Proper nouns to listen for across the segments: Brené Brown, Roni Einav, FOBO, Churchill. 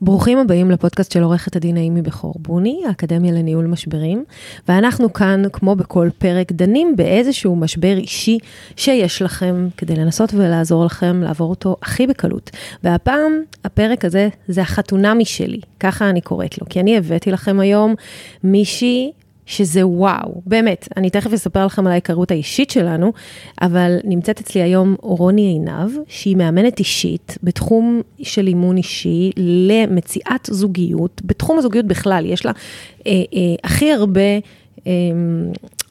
ברוכים הבאים לפודקאסט של עורכת הדין נעימי בכור בוני, האקדמיה לניהול משברים, ואנחנו כאן, כמו בכל פרק, דנים באיזשהו משבר אישי שיש לכם, כדי לנסות ולעזור לכם לעבור אותו הכי בקלות. והפעם, הפרק הזה, זה החתונמי שלי, ככה אני קוראת לו, כי אני הבאתי לכם היום מישהי, שזה וואו, באמת, אני תכף אספר לכם על ההיכרות האישית שלנו, אבל נמצאת אצלי היום רוני עינב, שהיא מאמנת אישית בתחום של אימון אישי למציאת זוגיות, בתחום הזוגיות בכלל, יש לה הכי הרבה,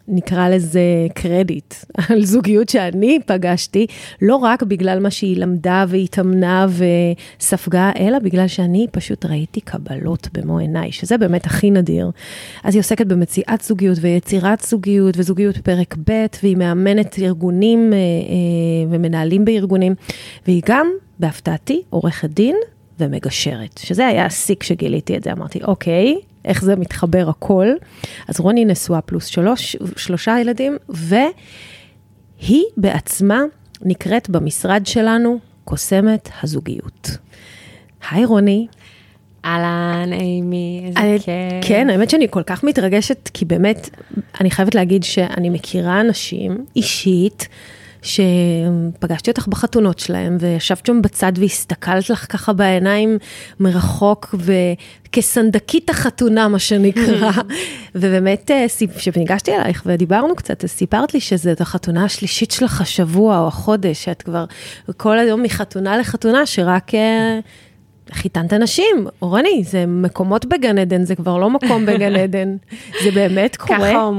נקרא לזה קרדיט, על זוגיות שאני פגשתי, לא רק בגלל מה שהיא למדה והתאמנה וספגה, אלא בגלל שאני פשוט ראיתי קבלות במו עיניי, שזה באמת הכי נדיר. אז היא עוסקת במציאת זוגיות ויצירת זוגיות וזוגיות פרק ב', והיא מאמנת ארגונים ומנהלים בארגונים, והיא גם, בהפתעתי, עורכת דין ומגשרת, שזה היה הסיק שגיליתי את זה, אמרתי, אוקיי, איך זה מתחבר הכל. אז רוני נשואה פלוס 3 ילדים, והיא בעצמה נקראת במשרד שלנו, קוסמת הזוגיות. היי רוני. אהלן, אימי, איזה כיף. כן, האמת שאני כל כך מתרגשת, כי באמת, אני חייבת להגיד שאני מכירה אנשים אישית, שפגשתי אותך בחתונות שלהם, וישבת שם בצד והסתכלת לך ככה בעיניים מרחוק, וכסנדקית החתונה, מה שנקרא. ובאמת, כשניגשתי אלייך ודיברנו קצת, אז סיפרת לי שזאת החתונה השלישית שלך השבוע או החודש, שאת כבר כל היום מחתונה לחתונה, שרק חיתנת אנשים. רוני, זה מקומות בגן עדן, זה כבר לא מקום בגן עדן. זה באמת קורה?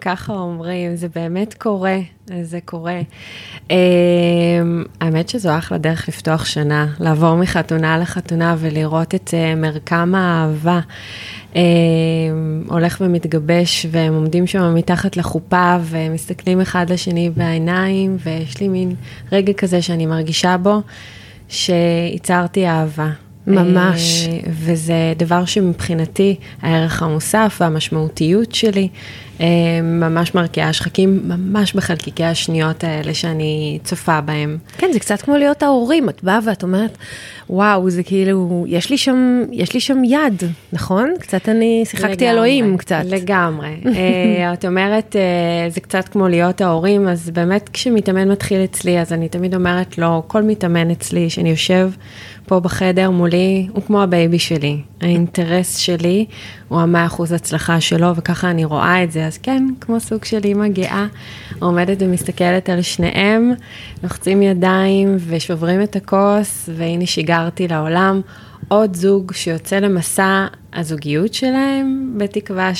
ככה אומרים, זה באמת קורה. זה קורה. האמת שזו אחלה דרך לפתוח שנה, לעבור מחתונה לחתונה ולראות את מרקם האהבה הולך ומתגבש, והם עומדים שם מתחת לחופה ומסתכלים אחד לשני בעיניים, ויש לי מין רגע כזה שאני מרגישה בו שיצרתי אהבה. ממש. וזה דבר שמבחינתי, הערך המוסף והמשמעותיות שלי, ממש מרקיעה שחקים, ממש בחלקיקי השניות האלה שאני צופה בהם. כן, זה קצת כמו להיות ההורים, את באה ואת אומרת, וואו, זה כאילו, יש לי שם יד, נכון? קצת אני שיחקתי אלוהים קצת. לגמרי. את אומרת, זה קצת כמו להיות ההורים, אז באמת כשמתאמן מתחיל אצלי, אז אני תמיד אומרת לו, כל מתאמן אצלי שאני יושב פה בחדר מולי, הוא כמו הבייבי שלי. האינטרס שלי הוא 100% הצלחה שלו, וככה אני רואה את זה. אז כן, כמו סוג שלי מגיעה, עומדת ומסתכלת על שניהם, לוחצים ידיים ושוברים את הכוס, והנה שיגרתי לעולם עוד זוג שיוצא למסע הזוגיות שלהם, בתקווה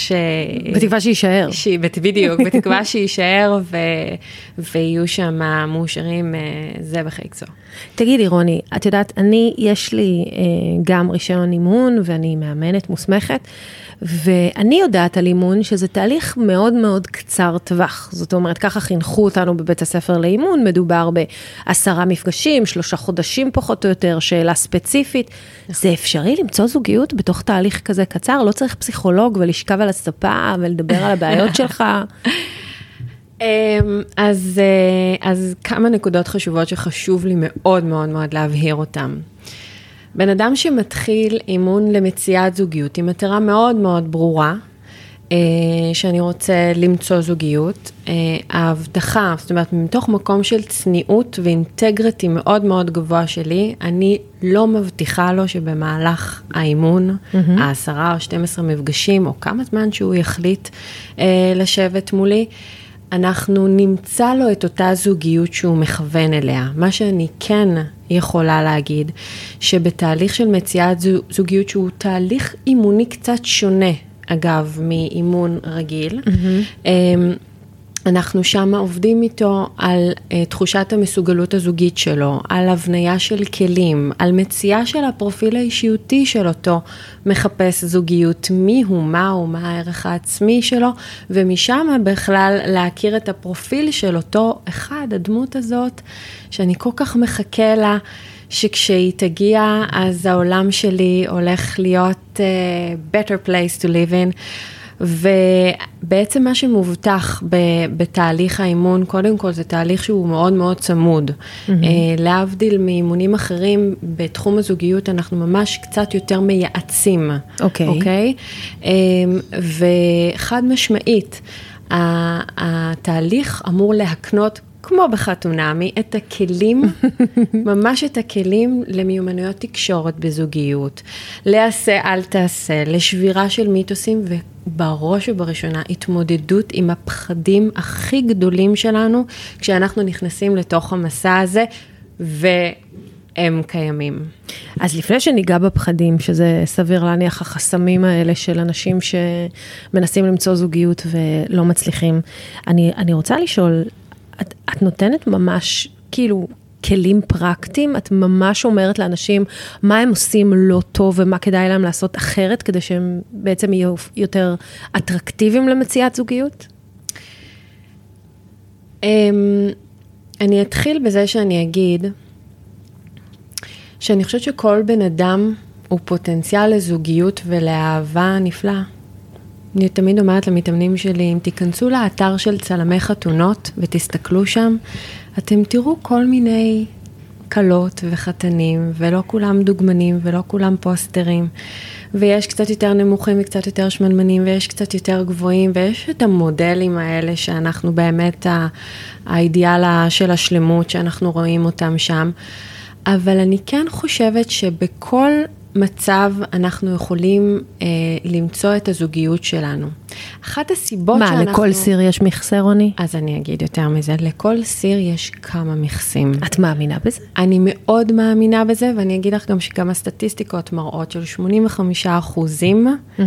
שיישאר, ויהיו שם מאושרים זה בחיק זו. תגידי רוני, את יודעת, יש לי גם רישיון אימון, ואני מאמנת מוסמכת, ואני יודעת על אימון שזה תהליך מאוד מאוד קצר טווח. זאת אומרת, ככה חינכו אותנו בבית הספר לאימון, מדובר ב10 מפגשים, 3 חודשים פחות או יותר, שאלה ספציפית. זה אפשרי למצוא זוגיות בתוך תהליך כזה קצר, לא צריך פסיכולוג ולשכב על הספה ולדבר על הבעיות שלך. אז כמה נקודות חשובות שחשוב לי מאוד מאוד מאוד להבהיר אותן. בן אדם שמתחיל אימון למציאת זוגיות, היא מטרה מאוד מאוד ברורה, שאני רוצה למצוא זוגיות, ההבטחה, זאת אומרת, מתוך מקום של צניעות ואינטגריטי מאוד מאוד גבוה שלי, אני לא מבטיחה לו שבמהלך האימון, 10 או 12 מפגשים, או כמה זמן שהוא יחליט לשבת מולי, אנחנו נמצא לו את אותה זוגיות שהוא מכוון אליה. מה שאני כן יכולה להגיד, שבתהליך של מציאת זוגיות, שהוא תהליך אימוני קצת שונה, אגב, מאימון רגיל, אנחנו שם עובדים איתו על תחושת המסוגלות הזוגית שלו, על הבנייה של כלים, על מציאה של הפרופיל האישיותי של אותו מחפש זוגיות, מי הוא, מה הערך העצמי שלו, ומשם בכלל להכיר את הפרופיל של אותו אחד, הדמות הזאת, שאני כל כך מחכה לה, שכשהיא תגיע, אז העולם שלי הולך להיות better place to live in, ובעצם מה שמובטח בתהליך האימון, קודם כל זה תהליך שהוא מאוד מאוד צמוד. להבדיל מאימונים אחרים, בתחום הזוגיות אנחנו ממש קצת יותר מייעצים. אוקיי? וחד משמעית, התהליך אמור להקנות כמו בחתונמי, את הכלים, ממש את הכלים למיומנויות תקשורת בזוגיות, לעשה, אל תעשה, לשבירה של מיתוסים, ובראש ובראשונה, התמודדות עם הפחדים הכי גדולים שלנו, כשאנחנו נכנסים לתוך המסע הזה, והם קיימים. אז לפני שניגע בפחדים, שזה סביר להניח החסמים האלה של אנשים שמנסים למצוא זוגיות ולא מצליחים, אני רוצה לשאול, את נותנת ממש, כאילו, כלים פרקטיים, את ממש אומרת לאנשים מה הם עושים לא טוב ומה כדאי להם לעשות אחרת, כדי שהם בעצם יהיו יותר אטרקטיביים למציאת זוגיות? אני אתחיל בזה שאני אגיד, שאני חושבת שכל בן אדם הוא פוטנציאל לזוגיות ולאהבה נפלאה. אני תמיד אומרת למתאמנים שלי, אם תיכנסו לאתר של צלמי חתונות ותסתכלו שם, אתם תראו כל מיני קלות וחתנים, ולא כולם דוגמנים ולא כולם פוסטרים, ויש קצת יותר נמוכים וקצת יותר שמנמנים, ויש קצת יותר גבוהים, ויש את המודלים האלה שאנחנו באמת, האידיאל של השלמות שאנחנו רואים אותם שם, אבל אני כן חושבת שבכל מצב אנחנו יכולים למצוא את הזוגיות שלנו. אחת הסיבות שאנחנו... מה, לכל סיר יש מכסה, רוני? אז אני אגיד יותר מזה, לכל סיר יש כמה מכסים. את מאמינה בזה? אני מאוד מאמינה בזה, ואני אגיד לך גם שגם הסטטיסטיקות מראות של 85%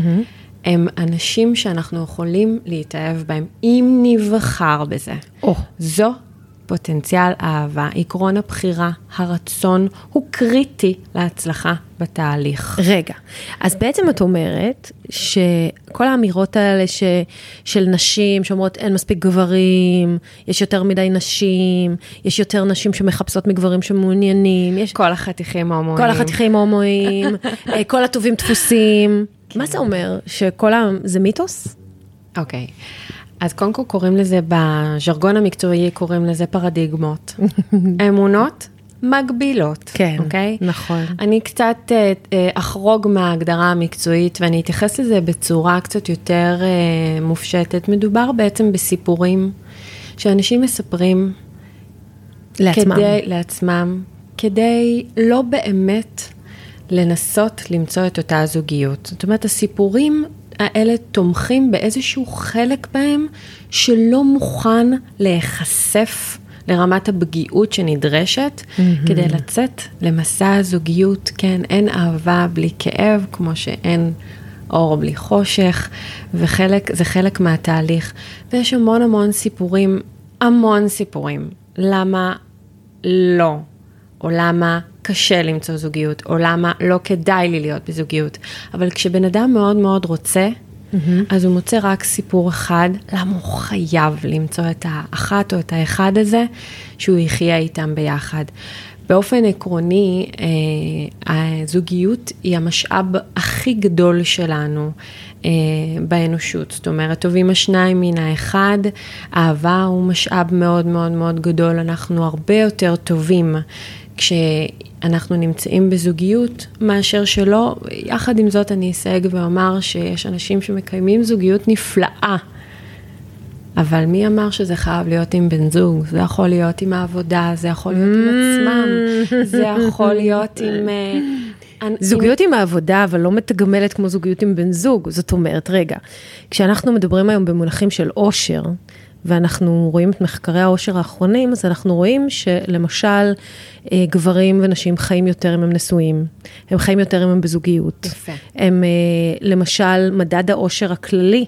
הם אנשים שאנחנו יכולים להתאהב בהם, אם נבחר בזה. זו פוטנציאל אהבה, עקרון הבחירה, הרצון, הוא קריטי להצלחה בתהליך. רגע, אז בעצם את אומרת שכל האמירות האלה של נשים שאומרות אין מספיק גברים, יש יותר מדי נשים, יש יותר נשים שמחפשות מגברים שמעוניינים, יש... כל החתיכים ההומואים. כל החתיכים ההומואים, כל הטובים דפוסים. כן. מה זה אומר? שכל זה מיתוס? אוקיי. אז קודם כל קוראים לזה, בז'רגון המקצועי קוראים לזה פרדיגמות, אמונות מגבילות. כן, okay? נכון. אני קצת אחרוג מההגדרה המקצועית, ואני אתייחס לזה בצורה קצת יותר מופשטת. מדובר בעצם בסיפורים שאנשים מספרים לעצמם, כדי לא באמת לנסות למצוא את אותה הזוגיות. זאת אומרת, הסיפורים האלה תומכים באיזשהו חלק בהם שלא מוכן להיחשף לרמת הפגיעות שנדרשת, כדי לצאת למסע הזוגיות. כן, אין אהבה בלי כאב, כמו שאין אור בלי חושך, וזה חלק מהתהליך. ויש המון המון סיפורים, למה לא, או למה קשה למצוא זוגיות, או למה לא כדאי לי להיות בזוגיות. אבל כשבן אדם מאוד מאוד רוצה, אז הוא מוצא רק סיפור אחד, למה הוא חייב למצוא את האחת או את האחד הזה, שהוא יחיה איתם ביחד. באופן עקרוני, הזוגיות היא המשאב הכי גדול שלנו באנושות. זאת אומרת, טובים השניים מן האחד, אהבה הוא משאב מאוד מאוד מאוד גדול, אנחנו הרבה יותר טובים כשאנחנו נמצאים בזוגיות, מאשר שלא. יחד עם זאת אני אסייג ואומר שיש אנשים שמקיימים זוגיות נפלאה, אבל מי אמר שזה חייב להיות עם בן זוג? זה יכול להיות עם העבודה, זה יכול להיות עם עצמם, זה יכול להיות עם... זוגיות עם העבודה, אבל לא מתגמלת כמו זוגיות עם בן זוג. זאת אומרת, רגע, כשאנחנו מדברים היום במונחים של אושר, ואנחנו רואים את מחקרי האושר האחרונים, אז אנחנו רואים שלמשל, גברים ונשים חיים יותר אם הם נשואים, הם חיים יותר אם הם בזוגיות. יפה. הם, למשל, מדד האושר הכללי,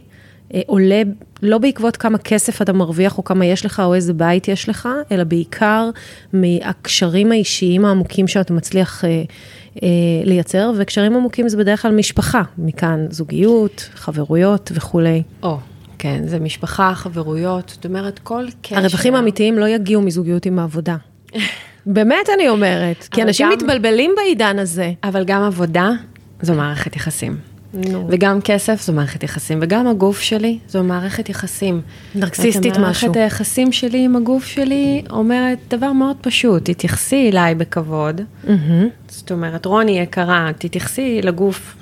עולה לא בעקבות כמה כסף אתה מרוויח, או כמה יש לך, או איזה בית יש לך, אלא בעיקר מהקשרים האישיים העמוקים שאתה מצליח לייצר, וקשרים עמוקים זה בדרך כלל משפחה, מכאן זוגיות, חברויות וכולי. כן, זה משפחה, חברויות, זאת אומרת, כל קשר... הרווחים האמיתיים לא יגיעו מזוגיות עם העבודה. באמת אני אומרת, כי אנשים מתבלבלים בעידן הזה. אבל גם עבודה, זו מערכת יחסים. וגם כסף זו מערכת יחסים, וגם הגוף שלי זו מערכת יחסים. נרקסיסטית משהו. מערכת היחסים שלי עם הגוף שלי אומרת דבר מאוד פשוט, תתייחסי אליי בכבוד, זאת אומרת, רוני יקרה, תתייחסי לגוף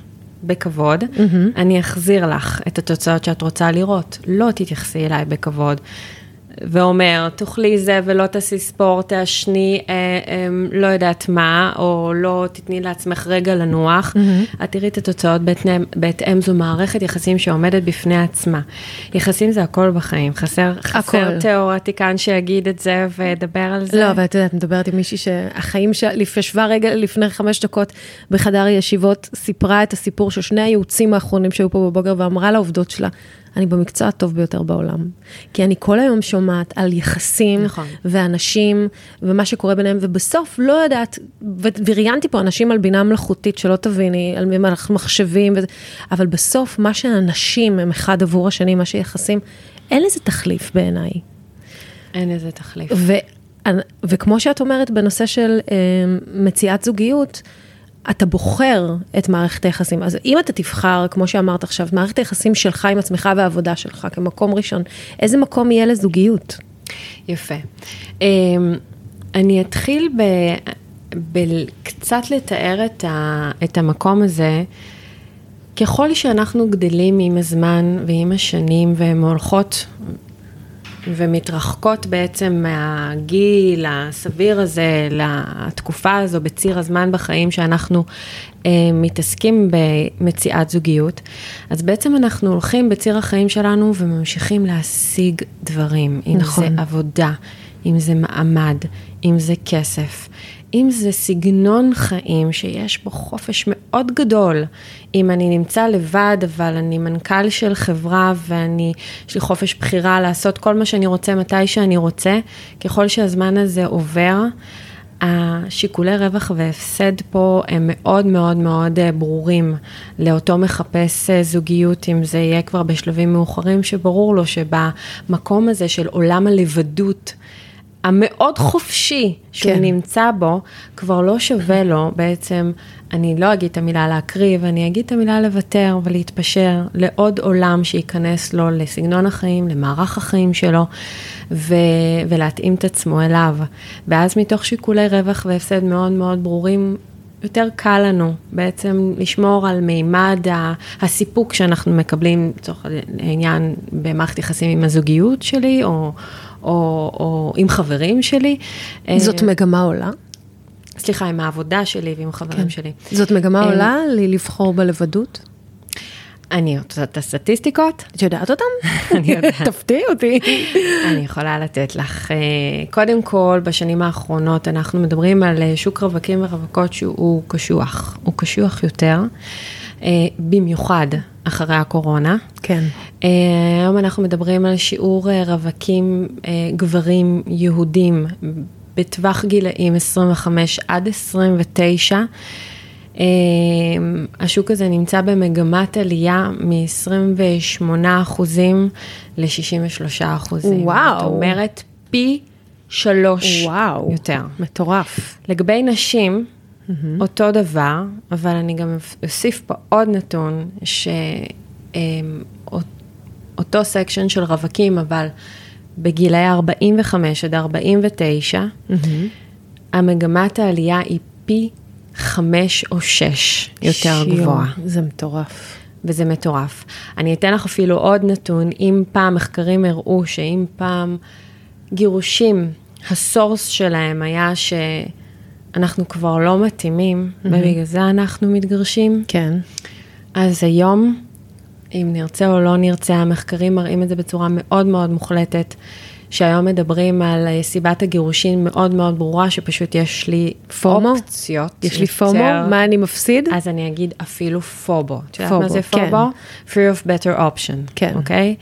בכבוד, אני אחזיר לך את התוצאות שאת רוצה לראות, לא תתייחסי אליי בכבוד. ואומר, תאכלי זה ולא תעשי ספורט, תעשני, לא יודעת מה, או לא תתני לעצמך רגע לנוח, את תראי את התוצאות בהתאם. זו מערכת יחסים שעומדת בפני עצמה. יחסים זה הכל בחיים, חסר תיאורטיקן שיגיד את זה וידבר על זה. לא, אבל את יודעת, מדברת עם מישהי שהחיים שישבה רגע לפני 5 דקות בחדר ישיבות, סיפרה את הסיפור של 2 הייעוצים האחרונים שהיו פה בבוקר, ואמרה לעובדות שלה, אני במקצוע הטוב ביותר בעולם. כי אני כל היום שומעת על יחסים, נכון. ואנשים, ומה שקורה ביניהם, ובסוף לא יודעת, וריינתי פה אנשים על בינה מלאכותית, שלא תביני, על מה אנחנו מחשבים, אבל בסוף מה שאנשים הם אחד עבור השני, מה שיחסים, אין איזה תחליף בעיניי. אין איזה תחליף. וכמו שאת אומרת, בנושא של מציאת זוגיות, אתה בוחר את מערכת היחסים. אז אם אתה תבחר, כמו שאמרת עכשיו, מערכת היחסים שלך עם עצמך והעבודה שלך, כמקום ראשון, איזה מקום יהיה לזוגיות? יפה. אני אתחיל בקצת לתאר את המקום הזה. ככל שאנחנו גדלים עם הזמן ועם השנים, והן הולכות ומתרחקות בעצם מהגיל הסביר הזה, לתקופה הזו בציר הזמן בחיים שאנחנו מתעסקים במציאת זוגיות, אז בעצם אנחנו הולכים בציר החיים שלנו וממשיכים להשיג דברים, אם נכון. זה עבודה, אם זה מעמד, אם זה כסף, אם זה סגנון חיים שיש בו חופש מאוד גדול. אם אני נמצא לבד, אבל אני מנכ"ל של חברה, ואני, יש לי חופש בחירה לעשות כל מה שאני רוצה, מתי שאני רוצה, ככל שהזמן הזה עובר, השיקולי רווח והפסד פה הם מאוד מאוד מאוד ברורים לאותו מחפש זוגיות, אם זה יהיה כבר בשלבים מאוחרים, שברור לו שבמקום הזה של עולם הלבדות, המאוד חופשי שהוא נמצא בו, כבר לא שווה לו בעצם, אני לא אגיד את המילה להקריב, אני אגיד את המילה לוותר ולהתפשר לעוד עולם שייכנס לו לסגנון החיים, למערך החיים שלו, ולהתאים את עצמו אליו. ואז מתוך שיקולי רווח והפסד מאוד מאוד ברורים, יותר קל לנו בעצם לשמור על מימד הסיפוק שאנחנו מקבלים, לצורך העניין, במערכת יחסים עם הזוגיות שלי, או עם חברים שלי. זאת מגמה עולה? סליחה, עם העבודה שלי ועם חברים שלי. זאת מגמה עולה לבחור בלבדות? אני יודעת את הסטטיסטיקות. את יודעת אותם? אני יודעת. תפתיע אותי. אני יכולה לתת לך. קודם כל, בשנים האחרונות אנחנו מדברים על שוק רווקים ורווקות שהוא קשוח. הוא קשוח יותר, במיוחד אחרי הקורונה. כן. היום אנחנו מדברים על שיעור רווקים גברים יהודים בטווח גילאים 25 עד 29. השוק הזה נמצא במגמת עלייה מ-28% ל-63%. וואו. זאת אומרת פי 3 יותר. מטורף. לגבי נשים, אותו דבר, אבל אני גם אוסיף פה עוד נתון, שאותו סקשן של רווקים, אבל בגילי 45 עד 49, המגמת העלייה היא פי 5 או 6 יותר גבוהה. זה מטורף. וזה מטורף. אני אתן לך אפילו עוד נתון, אם פעם מחקרים הראו שאם פעם גירושים, הסורס שלהם היה שאנחנו כבר לא מתאימים, ובגלל זה אנחנו מתגרשים. כן. אז היום, אם נרצה או לא נרצה, המחקרים מראים את זה בצורה מאוד מאוד מוחלטת, שהיום מדברים על סיבת הגירושים מאוד מאוד ברורה, שפשוט יש לי אופציות. יש לי פומו? מה אני מפסיד? אז אני אגיד אפילו פובו. את יודעת מה זה פובו? Fear of better option. כן. אוקיי?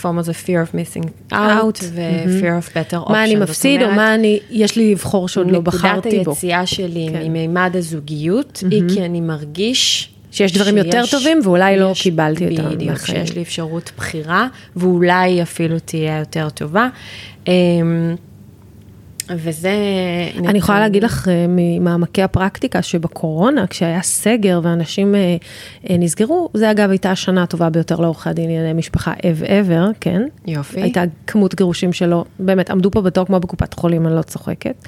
פומו זה fear of missing out, ו-fear of better option. מה אני מפסיד או מה אני, יש לי לבחור שעוד לא בחרתי בו. נקודת היציאה שלי מממד הזוגיות, היא כי אני מרגיש שיש דברים יותר טובים, ואולי לא קיבלתי אותם. בדיוק, שיש לי אפשרות בחירה, ואולי אפילו תהיה יותר טובה. וזה... אני יכולה להגיד לך ממעמקי הפרקטיקה שבקורונה, כשהיה סגר ואנשים נסגרו, זה אגב הייתה השנה הטובה ביותר לאורך הדין, משפחה ever, כן? יופי. הייתה כמות גירושים שלו, באמת עמדו פה בתור כמו בקופת חולים, אני לא צוחקת.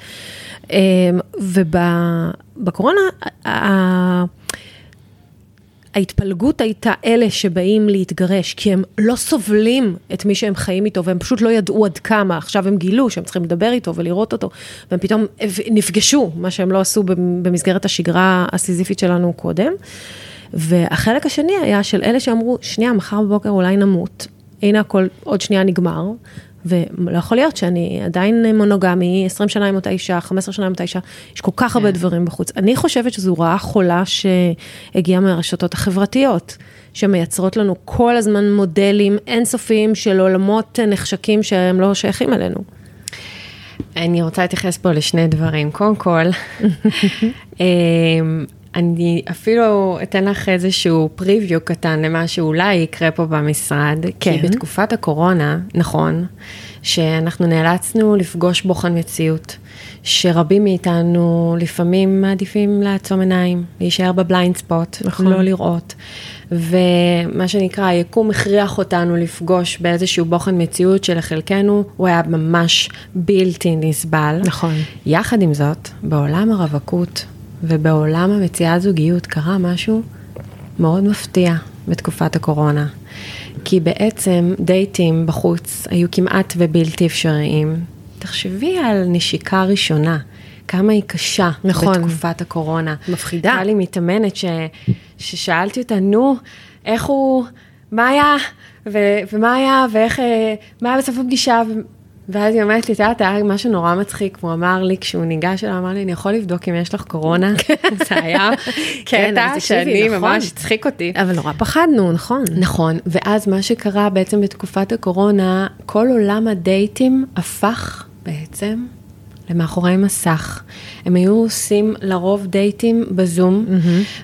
ובקורונה, ההתפלגות הייתה אלה שבאים להתגרש, כי הם לא סובלים את מי שהם חיים איתו, והם פשוט לא ידעו עד כמה, עכשיו הם גילו שהם צריכים לדבר איתו ולראות אותו, והם פתאום נפגשו, מה שהם לא עשו במסגרת השגרה הסיזיפית שלנו קודם, והחלק השני היה של אלה שאמרו, שנייה, מחר בבוקר אולי נמות, הנה הכל עוד שנייה נגמר, ולא יכול להיות שאני עדיין מונוגמי, 20 שנה עם אותה אישה, 15 שנה עם אותה אישה, יש כל כך הרבה דברים בחוץ. אני חושבת שזו רעה חולה שהגיעה מהרשתות החברתיות, שמייצרות לנו כל הזמן מודלים אינסופיים של עולמות נחשקים שהם לא שייכים אלינו. אני רוצה להתייחס פה לשני דברים. קודם כל, אני אפילו אתן לך איזשהו פריוויו קטן למה שאולי יקרה פה במשרד, כי בתקופת הקורונה, נכון, שאנחנו נאלצנו לפגוש בוחן מציאות, שרבים מאיתנו לפעמים מעדיפים לעצום עיניים, להישאר בבליינד ספוט, לא לראות, ומה שנקרא, היקום הכריח אותנו לפגוש באיזשהו בוחן מציאות שלחלקנו, הוא היה ממש בלתי נסבל. נכון. יחד עם זאת, בעולם הרווקות, ובעולם המציאת זוגיות קרה משהו מאוד מפתיע בתקופת הקורונה, כי בעצם דייטים בחוץ היו כמעט ובלתי אפשריים. תחשבי על נשיקה ראשונה, כמה היא קשה בתקופת הקורונה. מפחידה. היה לי מתאמנת ששאלתי אותה, נו, איך הוא, מה היה, ומה היה, ואיך, מה היה בסוף הפגישה, ואז היא אומרת לי, היה משהו נורא מצחיק, הוא אמר לי, כשהוא ניגש אליו, אמר לי, אני יכול לבדוק אם יש לך קורונה? זה היה קטע שאני ממש הצחיק אותי. אבל נורא פחדנו, נכון. נכון, ואז מה שקרה בעצם בתקופת הקורונה, כל עולם הדייטים הפך בעצם למאחורי מסך. הם היו עושים לרוב דייטים בזום,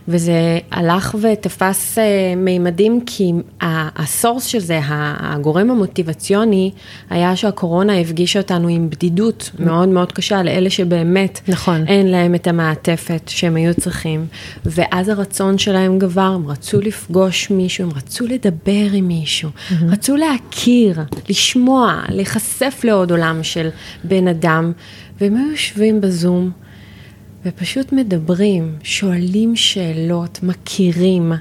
וזה הלך ותפס מימדים, כי הסורס של זה, הגורם המוטיבציוני, היה שהקורונה הפגישה אותנו עם בדידות מאוד מאוד קשה, לאלה שבאמת אין להם את המעטפת שהם היו צריכים, ואז הרצון שלהם גבר, הם רצו לפגוש מישהו, הם רצו לדבר עם מישהו, רצו להכיר, לשמוע, להיחשף לעוד עולם של בן אדם, והם היו יושבים בזום, ופשוט מדברים, שואלים שאלות, מכירים,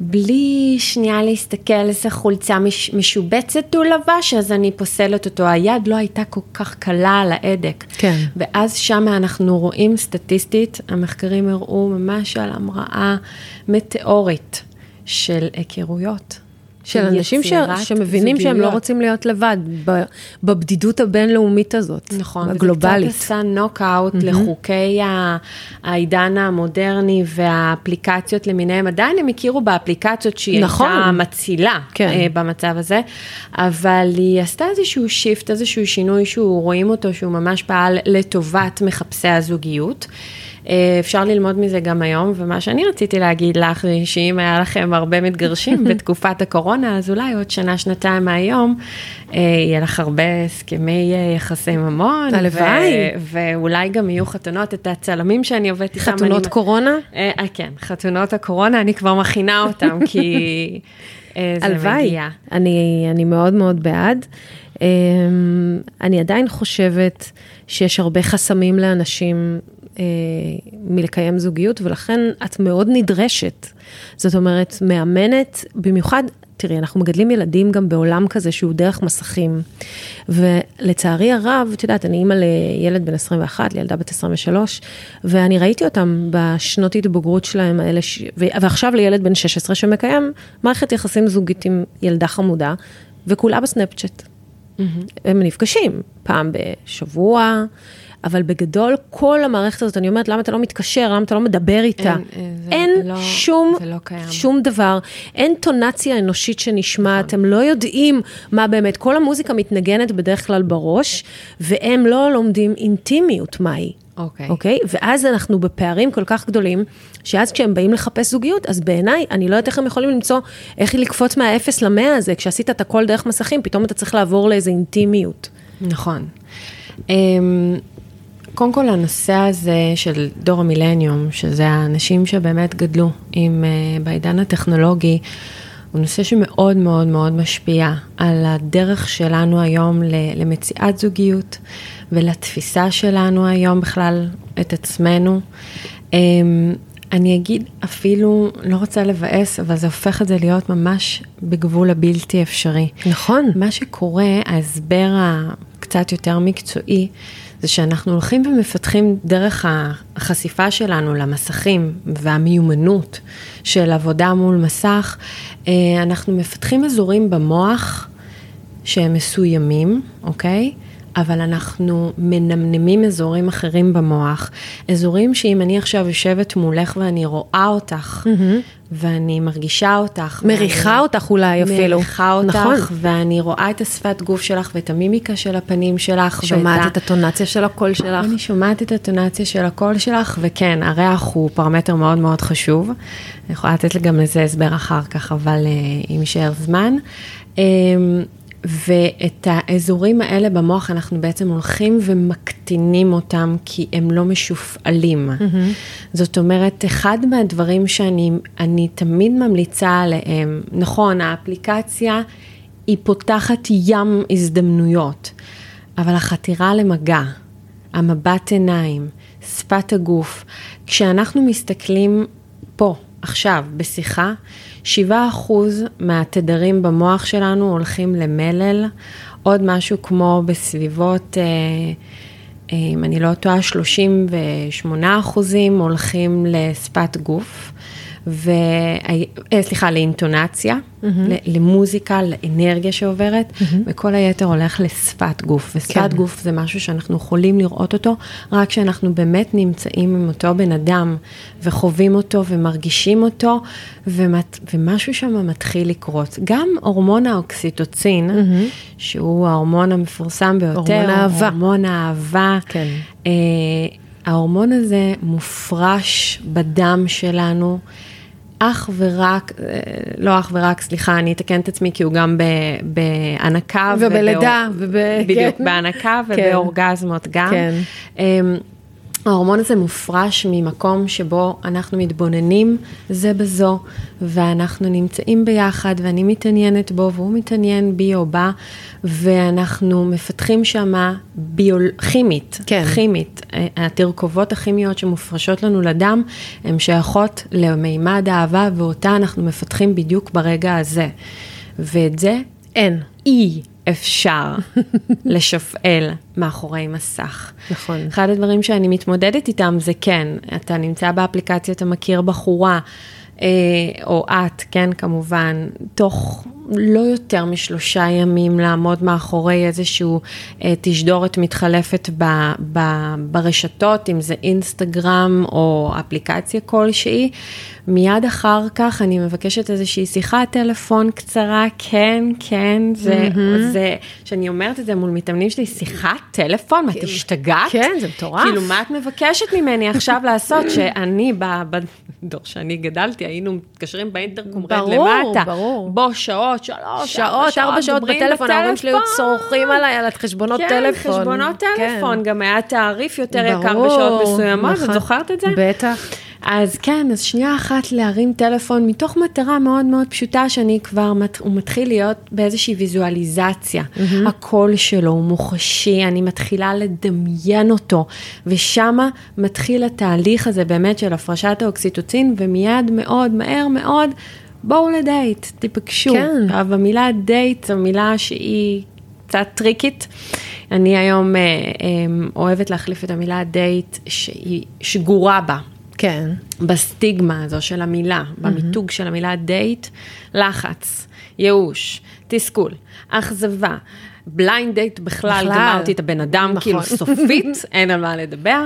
בלי שנייה להסתכל איזה חולצה משובצת הוא לבש, אז אני פוסלת אותו, היד לא הייתה כל כך קלה על העדק. כן. ואז שם אנחנו רואים סטטיסטית, המחקרים הראו ממש על המראה מטאורית של היכרויות. של אנשים שמבינים שהם לא רוצים להיות לבד, בבדידות הבינלאומית הזאת, נכון, הגלובלית. וקצת עשה נוקאוט לחוקי העידן המודרני והאפליקציות למיניהם, עדיין הם הכירו באפליקציות שהיא הייתה מצילה במצב הזה, אבל היא עשתה איזשהו שיפט, איזשהו שינוי שהוא רואים אותו, שהוא ממש פעל לטובת מחפשי הזוגיות, אפשר ללמוד מזה גם היום, ומה שאני רציתי להגיד לך, שאם היה לכם הרבה מתגרשים בתקופת הקורונה, אז אולי עוד שנה, שנתיים מהיום, יהיה לך הרבה הסכמי יחסי ממון, ואולי גם יהיו חתונות, את הצלמים שאני עובדת איתם. חתונות קורונה? כן, חתונות הקורונה, אני כבר מכינה אותם, כי זה מגיע. אני מאוד מאוד בעד. אני עדיין חושבת שיש הרבה חסמים לאנשים מלקיים זוגיות, ולכן את מאוד נדרשת. זאת אומרת, מאמנת, במיוחד, תראי, אנחנו מגדלים ילדים גם בעולם כזה, שהוא דרך מסכים, ולצערי הרב, את יודעת, אני אימא לילד בן 21, לילדה בת 23, ואני ראיתי אותם בשנות התבגרות שלהם, ועכשיו לילד בן 16 שמקיים מערכת יחסים זוגית עם ילדה חמודה, וכולה בסנאפצ'אט. הם נפגשים פעם בשבוע, אבל בגדול, כל המערכת הזאת, אני אומרת, למה אתה לא מתקשר, למה אתה לא מדבר איתה? אין שום דבר, אין טונציה אנושית שנשמעת, אתם לא יודעים מה באמת, כל המוזיקה מתנגנת בדרך כלל בראש, והם לא לומדים אינטימיות מהי. אוקיי? ואז אנחנו בפערים כל כך גדולים, שאז כשהם באים לחפש זוגיות, אז בעיניי, אני לא יודעת איך הם יכולים למצוא, איך לקפוץ מהאפס למאה הזה, כשעשית את הכל דרך מסכים, פתאום אתה צריך לעבור לאיזו אינטימיות. נכון. קודם כל, הנושא הזה של דור המילניום, שזה האנשים שבאמת גדלו בעידן הטכנולוגי, הוא נושא שמאוד מאוד מאוד משפיע על הדרך שלנו היום למציאת זוגיות, ולתפיסה שלנו היום בכלל את עצמנו. אני אגיד אפילו, לא רוצה לבאס, אבל זה הופך את זה להיות ממש בגבול הבלתי אפשרי. נכון. מה שקורה, ההסבר הקצת יותר מקצועי, זה שאנחנו הולכים ומפתחים דרך החשיפה שלנו למסכים והמיומנות של עבודה מול מסך, אנחנו מפתחים אזורים במוח שהם מסוימים, אוקיי? אבל אנחנו מנמנמים אזורים אחרים במוח, אזורים שאם אני עכשיו יושבת מולך ואני רואה אותך, ואני מרגישה אותך. מריחה אותך אולי אפילו. מריחה אותך, ואני רואה את השפת גוף שלך, ואת המימיקה של הפנים שלך. שומעת את הטונציה של הקול שלך. אני שומעת את הטונציה של הקול שלך, וכן, הריח הוא פרמטר מאוד מאוד חשוב. אני יכולה לתת גם לזה הסבר אחר כך, אבל אם יישאר זמן. ואת האזורים האלה במוח אנחנו בעצם הולכים ומקטינים אותם, כי הם לא משופעלים. זאת אומרת, אחד מהדברים שאני תמיד ממליצה עליהם, נכון, האפליקציה היא פותחת ים הזדמנויות, אבל החתירה למגע, המבט עיניים, שפת הגוף, כשאנחנו מסתכלים פה, עכשיו, בשיחה, 7% מהתדרים במוח שלנו הולכים למלל, עוד משהו כמו בסביבות, אם אני לא טועה, 38% הולכים לשפת גוף, סליחה, לאינטונציה, למוזיקה, לאנרגיה שעוברת, וכל היתר הולך לשפת גוף, ושפת גוף זה משהו שאנחנו יכולים לראות אותו, רק שאנחנו באמת נמצאים עם אותו בן אדם, וחווים אותו ומרגישים אותו, ומשהו שם מתחיל לקרות. גם הורמון האוקסיטוצין, שהוא ההורמון המפורסם ביותר, הורמון האהבה, ההורמון הזה מופרש בדם שלנו, סליחה, אני אתקן את עצמי, כי הוא גם בהנקה, ובלידה, בדיוק, בהנקה ובאורגזמות גם. ההורמון הזה מופרש ממקום שבו אנחנו מתבוננים זה בזו, ואנחנו נמצאים ביחד, ואני מתעניינת בו, והוא מתעניין בי או בה, ואנחנו מפתחים שמה כימית, התרכובות הכימיות שמופרשות לנו לדם, הן שייכות למימד האהבה, ואותה אנחנו מפתחים בדיוק ברגע הזה. ואת זה אי אפשר לשפעל מאחורי מסך. נכון. אחד הדברים שאני מתמודדת איתם זה כן, אתה נמצא באפליקציה, אתה מכיר בחורה, או את, כן כמובן, תוך לא יותר מ3 ימים לעמוד מאחורי איזשהו תשדורת מתחלפת ברשתות, אם זה אינסטגרם או אפליקציה כלשהי, מיד אחר כך אני מבקשת איזושהי שיחת טלפון קצרה, כן, זה, שאני אומרת את זה מול מתאמנים שלי, שיחת טלפון, מה תשתגעת? כן, זה מטורף. כאילו, מה את מבקשת ממני עכשיו לעשות, שאני בדור שאני גדלתי, היינו מתקשרים באינטרקום קומרד למטה. ברור. שעות, 4 שעות בטלפון, ההורים שלי צורכים עליי על חשבונות טלפון. כן, חשבונות טלפון, גם היה תעריף יותר יקר בשעות מסוימות, את זוכרת את זה? בטח. אז כן, אז שנייה אחת להרים טלפון, מתוך מטרה מאוד מאוד פשוטה, שאני כבר, הוא מתחיל להיות באיזושהי ויזואליזציה, הקול שלו הוא מוחשי, אני מתחילה לדמיין אותו, ושמה מתחיל התהליך הזה באמת של הפרשת האוקסיטוצין, ומיד מאוד מהר מאוד, בואו לדייט, תיפגשו. כן. אבל המילה דייט, המילה שהיא קצת טריקית. אני היום אוהבת להחליף את המילה דייט שהיא שגורה בה. כן. בסטיגמה הזו של המילה, במיתוג של המילה דייט, לחץ, ייאוש, תסכול, אכזבה, בליינד דייט בכלל, גמרתי את הבן אדם, נכון. כאילו סופית, אין על מה לדבר,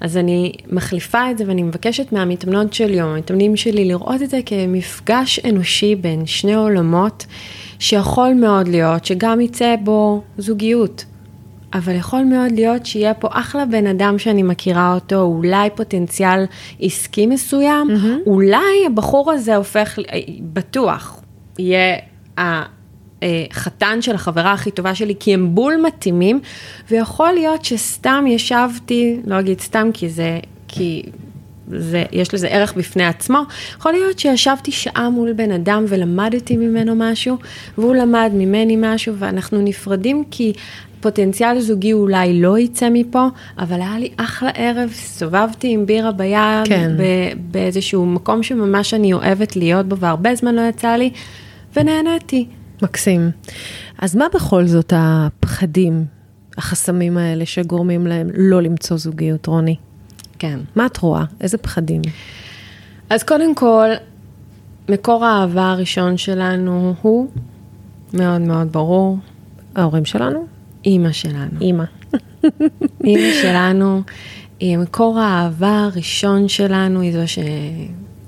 אז אני מחליפה את זה, ואני מבקשת מהמתאמנות שלי, או המתאמנים שלי, לראות את זה כמפגש אנושי, בין שני עולמות, שיכול מאוד להיות, שגם יצא בו זוגיות, אבל יכול מאוד להיות שיהיה פה אחלה בן אדם שאני מכירה אותו, אולי פוטנציאל עסקי מסוים, אולי הבחור הזה הופך, בטוח, יהיה חתן של החברה הכי טובה שלי, כי הם בול מתאימים, ויכול להיות שסתם ישבתי, לא אגיד סתם כי יש לזה ערך בפני עצמו, יכול להיות שישבתי שעה מול בן אדם ולמדתי ממנו משהו, והוא למד ממני משהו, ואנחנו נפרדים כי פוטנציאל זוגי אולי לא יצא מפה, אבל היה לי אחלה ערב, סובבתי עם בירה ביד, כן. באיזשהו מקום שממש אני אוהבת להיות בו, והרבה זמן לא יצא לי, ונהנתי. מקסים. אז מה בכל זאת הפחדים, החסמים האלה שגורמים להם לא למצוא זוגיות, רוני? כן. מה את רואה? איזה פחדים? אז קודם כל, מקור האהבה הראשון שלנו הוא מאוד מאוד ברור. ההורים שלנו? אימא שלנו. אימא. אימא שלנו היא מקור האהבה הראשון שלנו, היא זו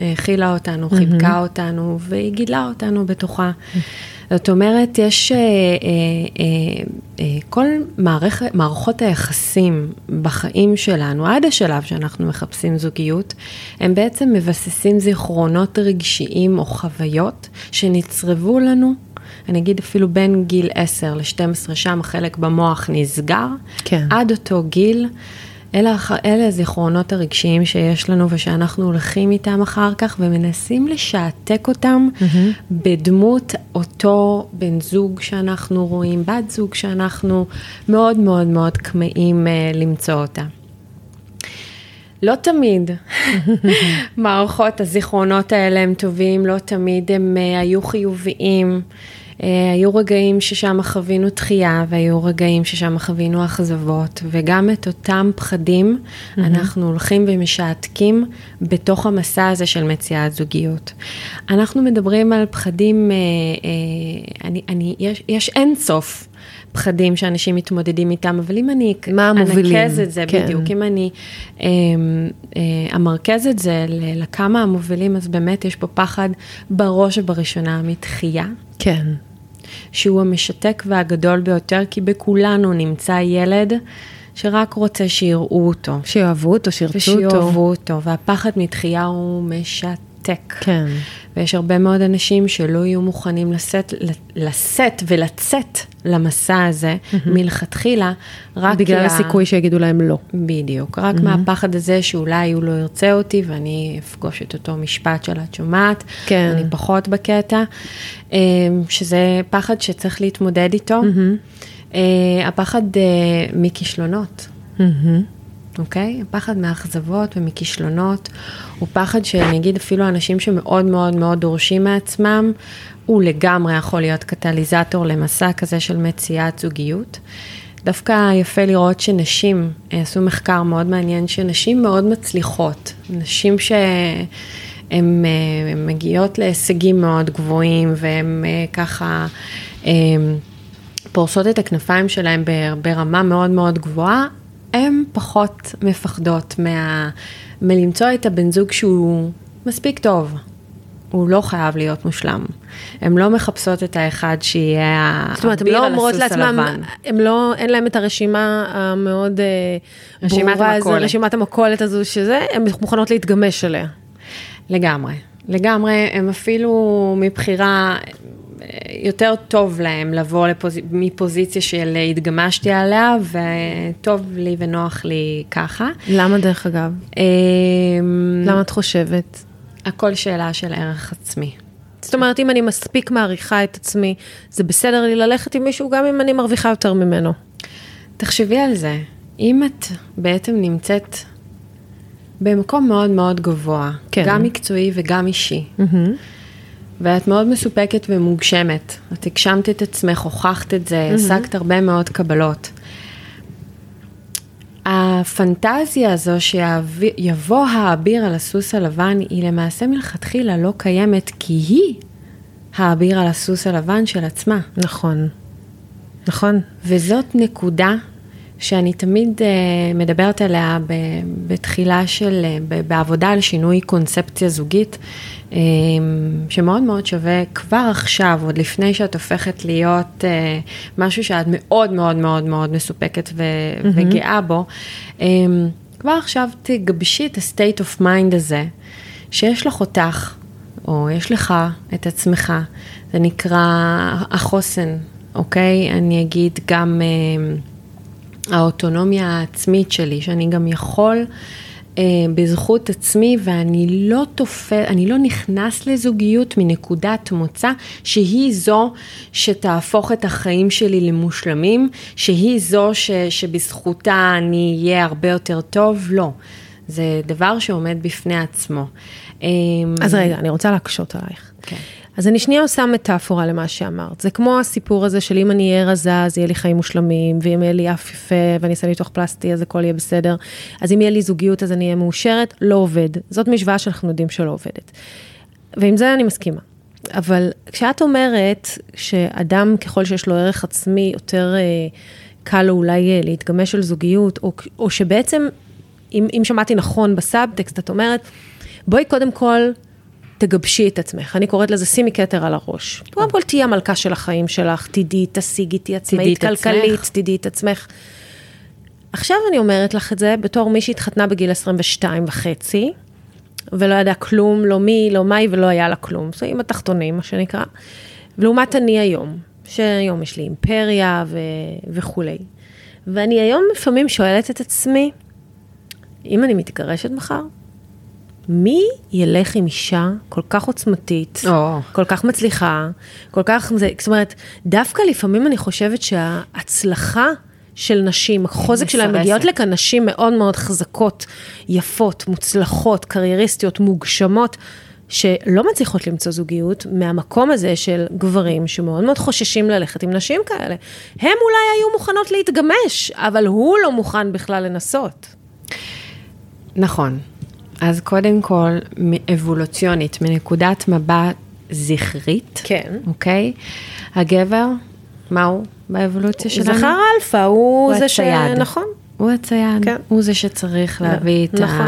שהאכילה אותנו, חיבקה אותנו, והיא גידלה אותנו בתוכה. זאת אומרת, יש כל מערכות היחסים בחיים שלנו, עד השלב שאנחנו מחפשים זוגיות, הם בעצם מבססים זיכרונות רגשיים או חוויות שנצרבו לנו, אני אגיד אפילו בין גיל 10 ל-12, שם חלק במוח נסגר, כן. עד אותו גיל, אלה הזיכרונות הרגשיים שיש לנו, ושאנחנו הולכים איתם אחר כך, ומנסים לשעתק אותם בדמות אותו בן זוג שאנחנו רואים, בת זוג שאנחנו מאוד מאוד מאוד כמאים למצוא אותה. לא תמיד מערכות הזיכרונות האלה הם טובים, לא תמיד הם היו חיוביים, היו רגעים ששם חווינו דחייה, והיו רגעים ששם חווינו אכזבות, וגם את אותם פחדים אנחנו הולכים ומשעתקים בתוך המסע הזה של מציאת זוגיות. אנחנו מדברים על פחדים, יש אין סוף פחדים שאנשים מתמודדים איתם, אבל אם אני אמרכז את זה, כן. בדיוק, אם אני אמרכז את זה לכמה המובילים, אז באמת יש פה פחד בראש ובראשונה מתחייה. כן. שהוא המשתק והגדול ביותר, כי בכולנו נמצא ילד שרק רוצה שיראו אותו. שיאהבו אותו, שירצו אותו. ושיאהבו אותו, והפחד מתחייה הוא משתק. כן. ויש הרבה מאוד אנשים שלא יהיו מוכנים לשאת ולצאת למסע הזה מלכתחילה, רק בגלל הסיכוי שיגידו להם לא. בדיוק, רק מהפחד הזה שאולי הוא לא ירצה אותי, ואני אפגוש את אותו משפט של התשומעת, אני פחות בקטע, שזה פחד שצריך להתמודד איתו. הפחד מכישלונות. אוקיי? הפחד מהאכזבות ומכישלונות, הוא פחד שאני אגיד אפילו אנשים שמאוד מאוד מאוד דורשים מעצמם, הוא לגמרי יכול להיות קטליזטור למסע כזה של מציאת זוגיות. דווקא יפה לראות שנשים, עשו מחקר מאוד מעניין, שנשים מאוד מצליחות, נשים שהן מגיעות להישגים מאוד גבוהים, והן ככה פורסות את הכנפיים שלהן ברמה מאוד מאוד גבוהה, הן פחות מפחדות מלמצוא את הבן זוג שהוא מספיק טוב. הוא לא חייב להיות מושלם. הן לא מחפשות את האחד שיהיה הביר על הסוס הלבן. אין להם את הרשימה המאוד ברורה הזו, רשימת המכולת הזו שזה, הן מוכנות להתגמש עליה. לגמרי. לגמרי, הן אפילו מבחירה יותר טוב להם לבוא מפוזיציה של התגמשתי עליה, וטוב לי ונוח לי ככה. למה דרך אגב? למה את חושבת? הכל שאלה של ערך עצמי. זאת אומרת, אם אני מספיק מעריכה את עצמי, זה בסדר לי ללכת עם מישהו, גם אם אני מרוויחה יותר ממנו. תחשבי על זה. אם את בעצם נמצאת במקום מאוד מאוד גבוה, גם מקצועי וגם אישי, ואת מאוד מסופקת ומוגשמת. את הגשמת את עצמך, הוכחת את זה, עסקת הרבה מאוד קבלות. הפנטזיה הזו שיבוא האביר על הסוס הלבן, היא למעשה מלכתחילה לא קיימת, כי היא האביר על הסוס הלבן של עצמה. נכון. נכון. וזאת נקודה שאני תמיד מדברת עליה בתחילה של, בעבודה על שינוי קונספציה זוגית, שמאוד מאוד שווה כבר עכשיו, עוד לפני שאת הופכת להיות משהו שאת מאוד מאוד מאוד מאוד מסופקת וגאה בו, כבר עכשיו תגבשי את ה-state of mind הזה, שיש לך אותך, או יש לך את עצמך, זה נקרא החוסן, אוקיי? אני אגיד גם האוטונומיה העצמית שלי, שאני גם יכול בזכות עצמי, ואני לא תופס, אני לא נכנס לזוגיות מנקודת מוצא, שהיא זו שתהפוך את החיים שלי למושלמים, שהיא זו שבזכותה אני אהיה הרבה יותר טוב, לא. זה דבר שעומד בפני עצמו. אז רגע, אני רוצה להקשות עלייך. כן. אז אני שנייה עושה מטאפורה למה שאמרת. זה כמו הסיפור הזה של אם אני אהיה רזה, אז יהיה לי חיים מושלמים, ואם יהיה לי אף יפה, ואני אעשה לי תוך פלסטי, אז הכל יהיה בסדר. אז אם יהיה לי זוגיות, אז אני אהיה מאושרת. לא עובד. זאת משוואה שאנחנו יודעים שלא עובדת. ועם זה אני מסכימה. אבל כשאת אומרת שאדם, ככל שיש לו ערך עצמי, יותר קל לו אולי להתגמש על זוגיות, או שבעצם, אם שמעתי נכון בסאבטקסט, את אומרת, בואי קודם כל תגבשי את עצמך. אני קוראת לזה שימי כתר על הראש. קודם כל תהיה המלכה של החיים שלך, תדעי, תשיגי, תהיה עצמאית, כלכלית, תדעי את עצמך. עכשיו אני אומרת לך את זה, בתור מי שהתחתנה בגיל 22.5, ולא ידעה כלום, לא מי, לא מי, ולא היה לה כלום. זה עם התחתונים, מה שנקרא. ולעומת אני היום, שהיום יש לי אימפריה וכו'. ואני היום לפעמים שואלת את עצמי, אם אני מתגרשת מחר, מי ילך עם אישה כל כך עוצמתית, כל כך מצליחה, כל כך, זאת אומרת, דווקא לפעמים אני חושבת שההצלחה של נשים, החוזק שלהן, מגיעות לכאן נשים מאוד מאוד חזקות, יפות, מוצלחות, קרייריסטיות, מוגשמות, שלא מצליחות למצוא זוגיות, מהמקום הזה של גברים, שמאוד מאוד חוששים ללכת עם נשים כאלה. הם אולי היו מוכנות להתגמש, אבל הוא לא מוכן בכלל לנסות. נכון. אז קודם כל, אבולוציונית, מנקודת מבט זכרית. כן. אוקיי? הגבר, מה הוא באבולוציה שלנו? זכר אלפא, הוא זה הצייד. נכון. הוא הצייד. כן. הוא זה שצריך להביא את נכון.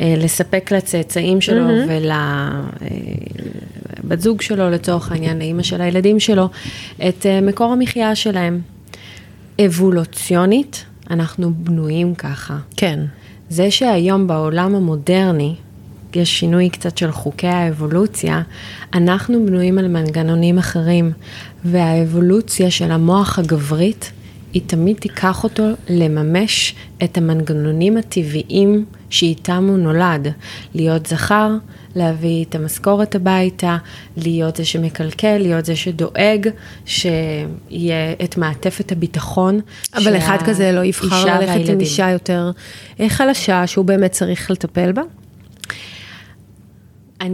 לספק לצאצאים שלו ולבת זוג שלו, לצורך העניין, לאמא של הילדים שלו, את מקור המחיה שלהם. אבולוציונית, אנחנו בנויים ככה. כן. זה שהיום בעולם המודרני, יש שינוי קצת של חוקי האבולוציה, אנחנו בנויים על מנגנונים אחרים, והאבולוציה של המוח הגברית, היא תמיד תיקח אותו לממש את המנגנונים הטבעיים שאיתם הוא נולד. להיות זכר, להביא את המשכורת הביתה, להיות זה שמקלקל, להיות זה שדואג, שיהיה את מעטפת הביטחון. אבל אחד כזה לא יבחר ללכת עם אישה יותר חלשה, שהוא באמת צריך לטפל בה?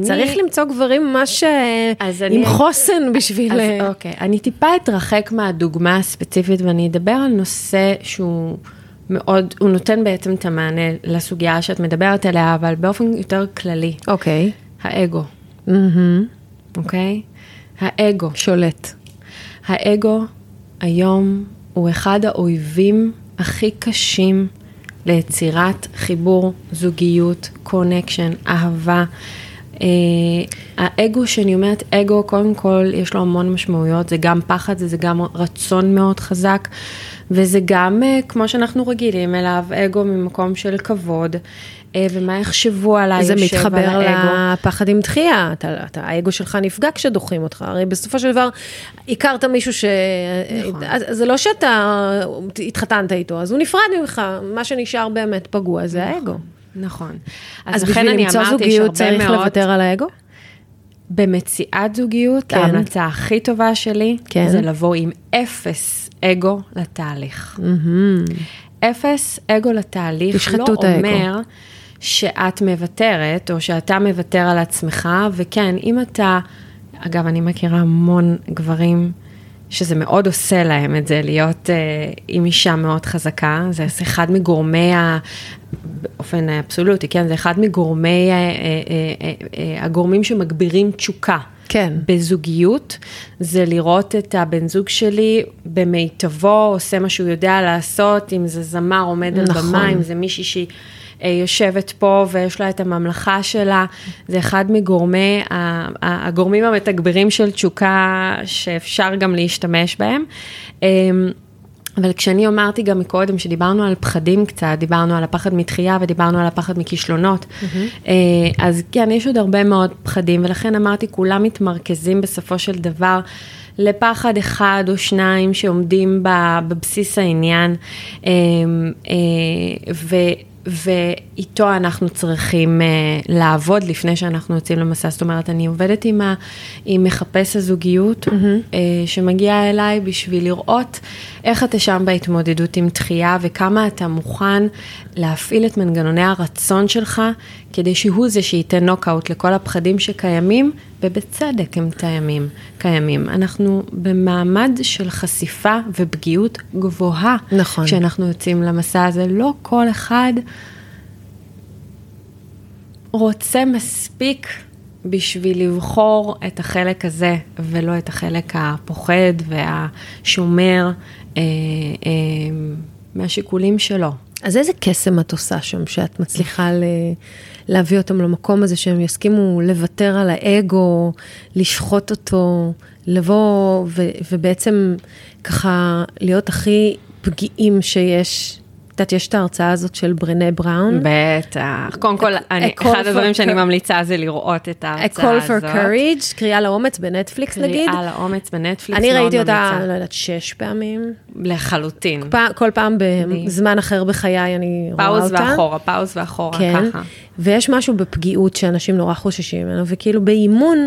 צריך למצוא גברים ממש עם חוסן בשביל... אז אוקיי, אני טיפה אתרחק מהדוגמה הספציפית, ואני אדבר על נושא שהוא... מאוד, הוא נותן בעצם את המענה לסוגיה שאת מדברת עליה, אבל באופן יותר כללי. אוקיי. האגו. אוקיי? האגו. שולט. האגו היום הוא אחד האויבים הכי קשים ליצירת חיבור, זוגיות, קונקשן, אהבה. האגו, שאני אומרת, אגו, קודם כל, יש לו המון משמעויות, זה גם פחד, זה גם רצון מאוד חזק, וזה גם, כמו שאנחנו רגילים אליו, אגו ממקום של כבוד, ומה יחשבו עליי, זה מתחבר לפחד עם דחייה, האגו שלך נפגע כשדוחים אותך, הרי בסופו של דבר, הכרת מישהו ש... זה לא שאתה התחתנת איתו, אז הוא נפרד ממך, מה שנשאר באמת פגוע, זה האגו. נכון. אז בשביל למצוא זוגיות צריך לוותר על האגו? במציאת זוגיות, ההמלצה הכי טובה שלי, זה לבוא עם 0 אגו לתהליך. 0 אגו לתהליך לא אומר שאת מוותרת, או שאתה מוותר על עצמך, וכן, אם אתה, אגב, אני מכירה המון גברים שזה מאוד עושה להם את זה, להיות עם אישה מאוד חזקה, זה אחד מגורמי, באופן האבסולוטי, כן, זה אחד מגורמי, הגורמים שמגבירים תשוקה. כן. בזוגיות, זה לראות את הבן זוג שלי במיטבו, עושה מה שהוא יודע לעשות, אם זה זמר עומד על במה, אם זה מישהי שהיא יושבת פה ויש לה את הממלכה שלה, זה אחד מגורמי, הגורמים המתגברים של תשוקה שאפשר גם להשתמש בהם, אבל כשאני אמרתי גם מקודם שדיברנו על פחדים קצת, דיברנו על הפחד מתחייה ודיברנו על הפחד מכישלונות, אז כן, יש עוד הרבה מאוד פחדים, ולכן אמרתי, כולם מתמרכזים בסופו של דבר לפחד אחד או שניים שעומדים בבסיס העניין, ואיתו אנחנו צריכים לעבוד לפני שאנחנו יוצאים למסע. זאת אומרת, אני עובדת עם מחפש הזוגיות, שמגיעה אליי בשביל לראות איך אתה שם בהתמודדות עם דחייה, וכמה אתה מוכן להפעיל את מנגנוני הרצון שלך, כדי שהוא זה שייתן נוקאוט לכל הפחדים שקיימים, ובצדק הם קיימים. אנחנו במעמד של חשיפה ופגיעות גבוהה, נכון. כשאנחנו יוצאים למסע הזה, לא כל אחד רוצה מספיק בשביל לבחור את החלק הזה, ולא את החלק הפוחד והשומר מהשיקולים שלו. אז איזה קסם את עושה שם, שאת מצליחה להביא אותם למקום הזה, שהם יסכימו לוותר על האגו, לשחוט אותו, לבוא ובעצם ככה להיות הכי פגיעים שיש. את יש את ההרצאה הזאת של ברנה בראון. בטח. קודם כל, אחד הדברים שאני ממליצה זה לראות את ההרצאה הזאת. A Call for Courage, קריאה לאומץ בנטפליקס נגיד. קריאה לאומץ בנטפליקס. אני ראיתי אותה, לא יודעת, 6 פעמים. לחלוטין. כל פעם בזמן אחר בחיי אני רואה אותה. פאוז ואחורה, ככה. ויש משהו בפגיעות שאנשים נורא חוששים ממנו, וכאילו באימון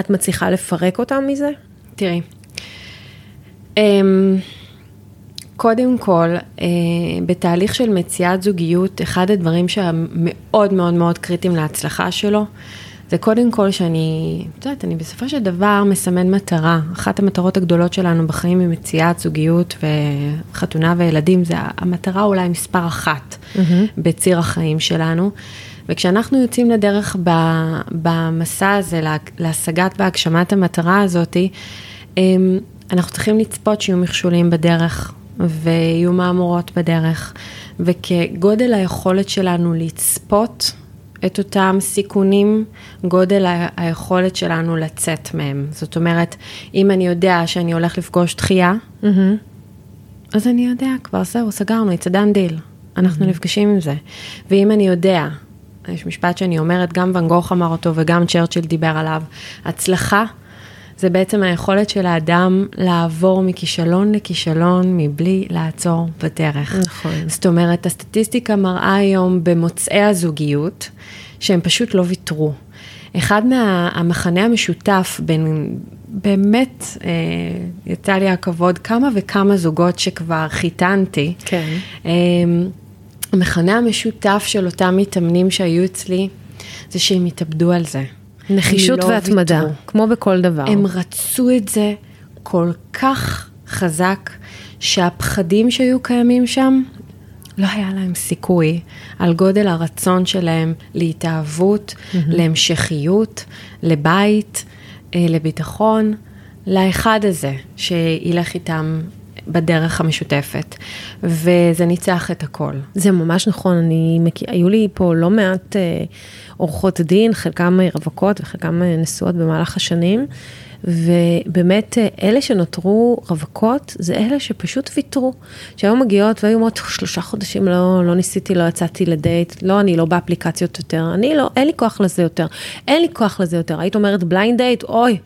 את מצליחה לפרק אותם מזה? תראי. קודם כל, בתהליך של מציאת זוגיות, אחד הדברים שמאוד מאוד מאוד קריטיים להצלחה שלו, זה קודם כל שאני בסופו של דבר מסמן מטרה. אחת המטרות הגדולות שלנו בחיים היא מציאת זוגיות וחתונה וילדים, זה המטרה אולי מספר 1 בציר החיים שלנו. וכשאנחנו יוצאים לדרך במסע הזה, להשגת והגשמת המטרה הזאת, אנחנו צריכים לצפות שיהיו מכשולים בדרך, ויהיו מאמורות בדרך, וכגודל היכולת שלנו לצפות את אותם סיכונים, גודל היכולת שלנו לצאת מהם. זאת אומרת, אם אני יודע שאני הולך לפגוש דחייה, אז אני יודע, כבר זהו, סגרנו, it's a done deal. אנחנו נפגשים עם זה. ואם אני יודע, יש משפט שאני אומרת, גם ואן גוך אמר אותו וגם צ'רצ'יל דיבר עליו, הצלחה, זה בעצם היכולת של האדם לעבור מכישלון לכישלון, מבלי לעצור בדרך. נכון. זאת אומרת, הסטטיסטיקה מראה היום במוצאי הזוגיות, שהם פשוט לא ויתרו. אחד מהמחנה המשותף בין, באמת, יצא לי הכבוד, כמה וכמה זוגות שכבר חיתנתי. כן. המחנה המשותף של אותם מתאמנים שהיו אצלי, זה שהם התאבדו על זה. נחישות והתמדה, כמו בכל דבר. הם רצו את זה כל כך חזק, שהפחדים שהיו קיימים שם, לא היה להם סיכוי על גודל הרצון שלהם להתאהבות, להמשכיות, לבית, לביטחון, לאחד הזה שילך איתם בדרך המשותפת, וזה ניצח את הכל. זה ממש נכון, היו לי פה לא מעט עורכות דין, חלקם רווקות וחלקם נשואות במהלך השנים, ובאמת אלה שנותרו רווקות, זה אלה שפשוט ויתרו, שהיו מגיעות והיו אומרות, 3 חודשים לא ניסיתי, לא יצאתי לדייט, לא, אני לא באפליקציות יותר, אני לא, אין לי כוח לזה יותר, היית אומרת בליינד דייט, אוי,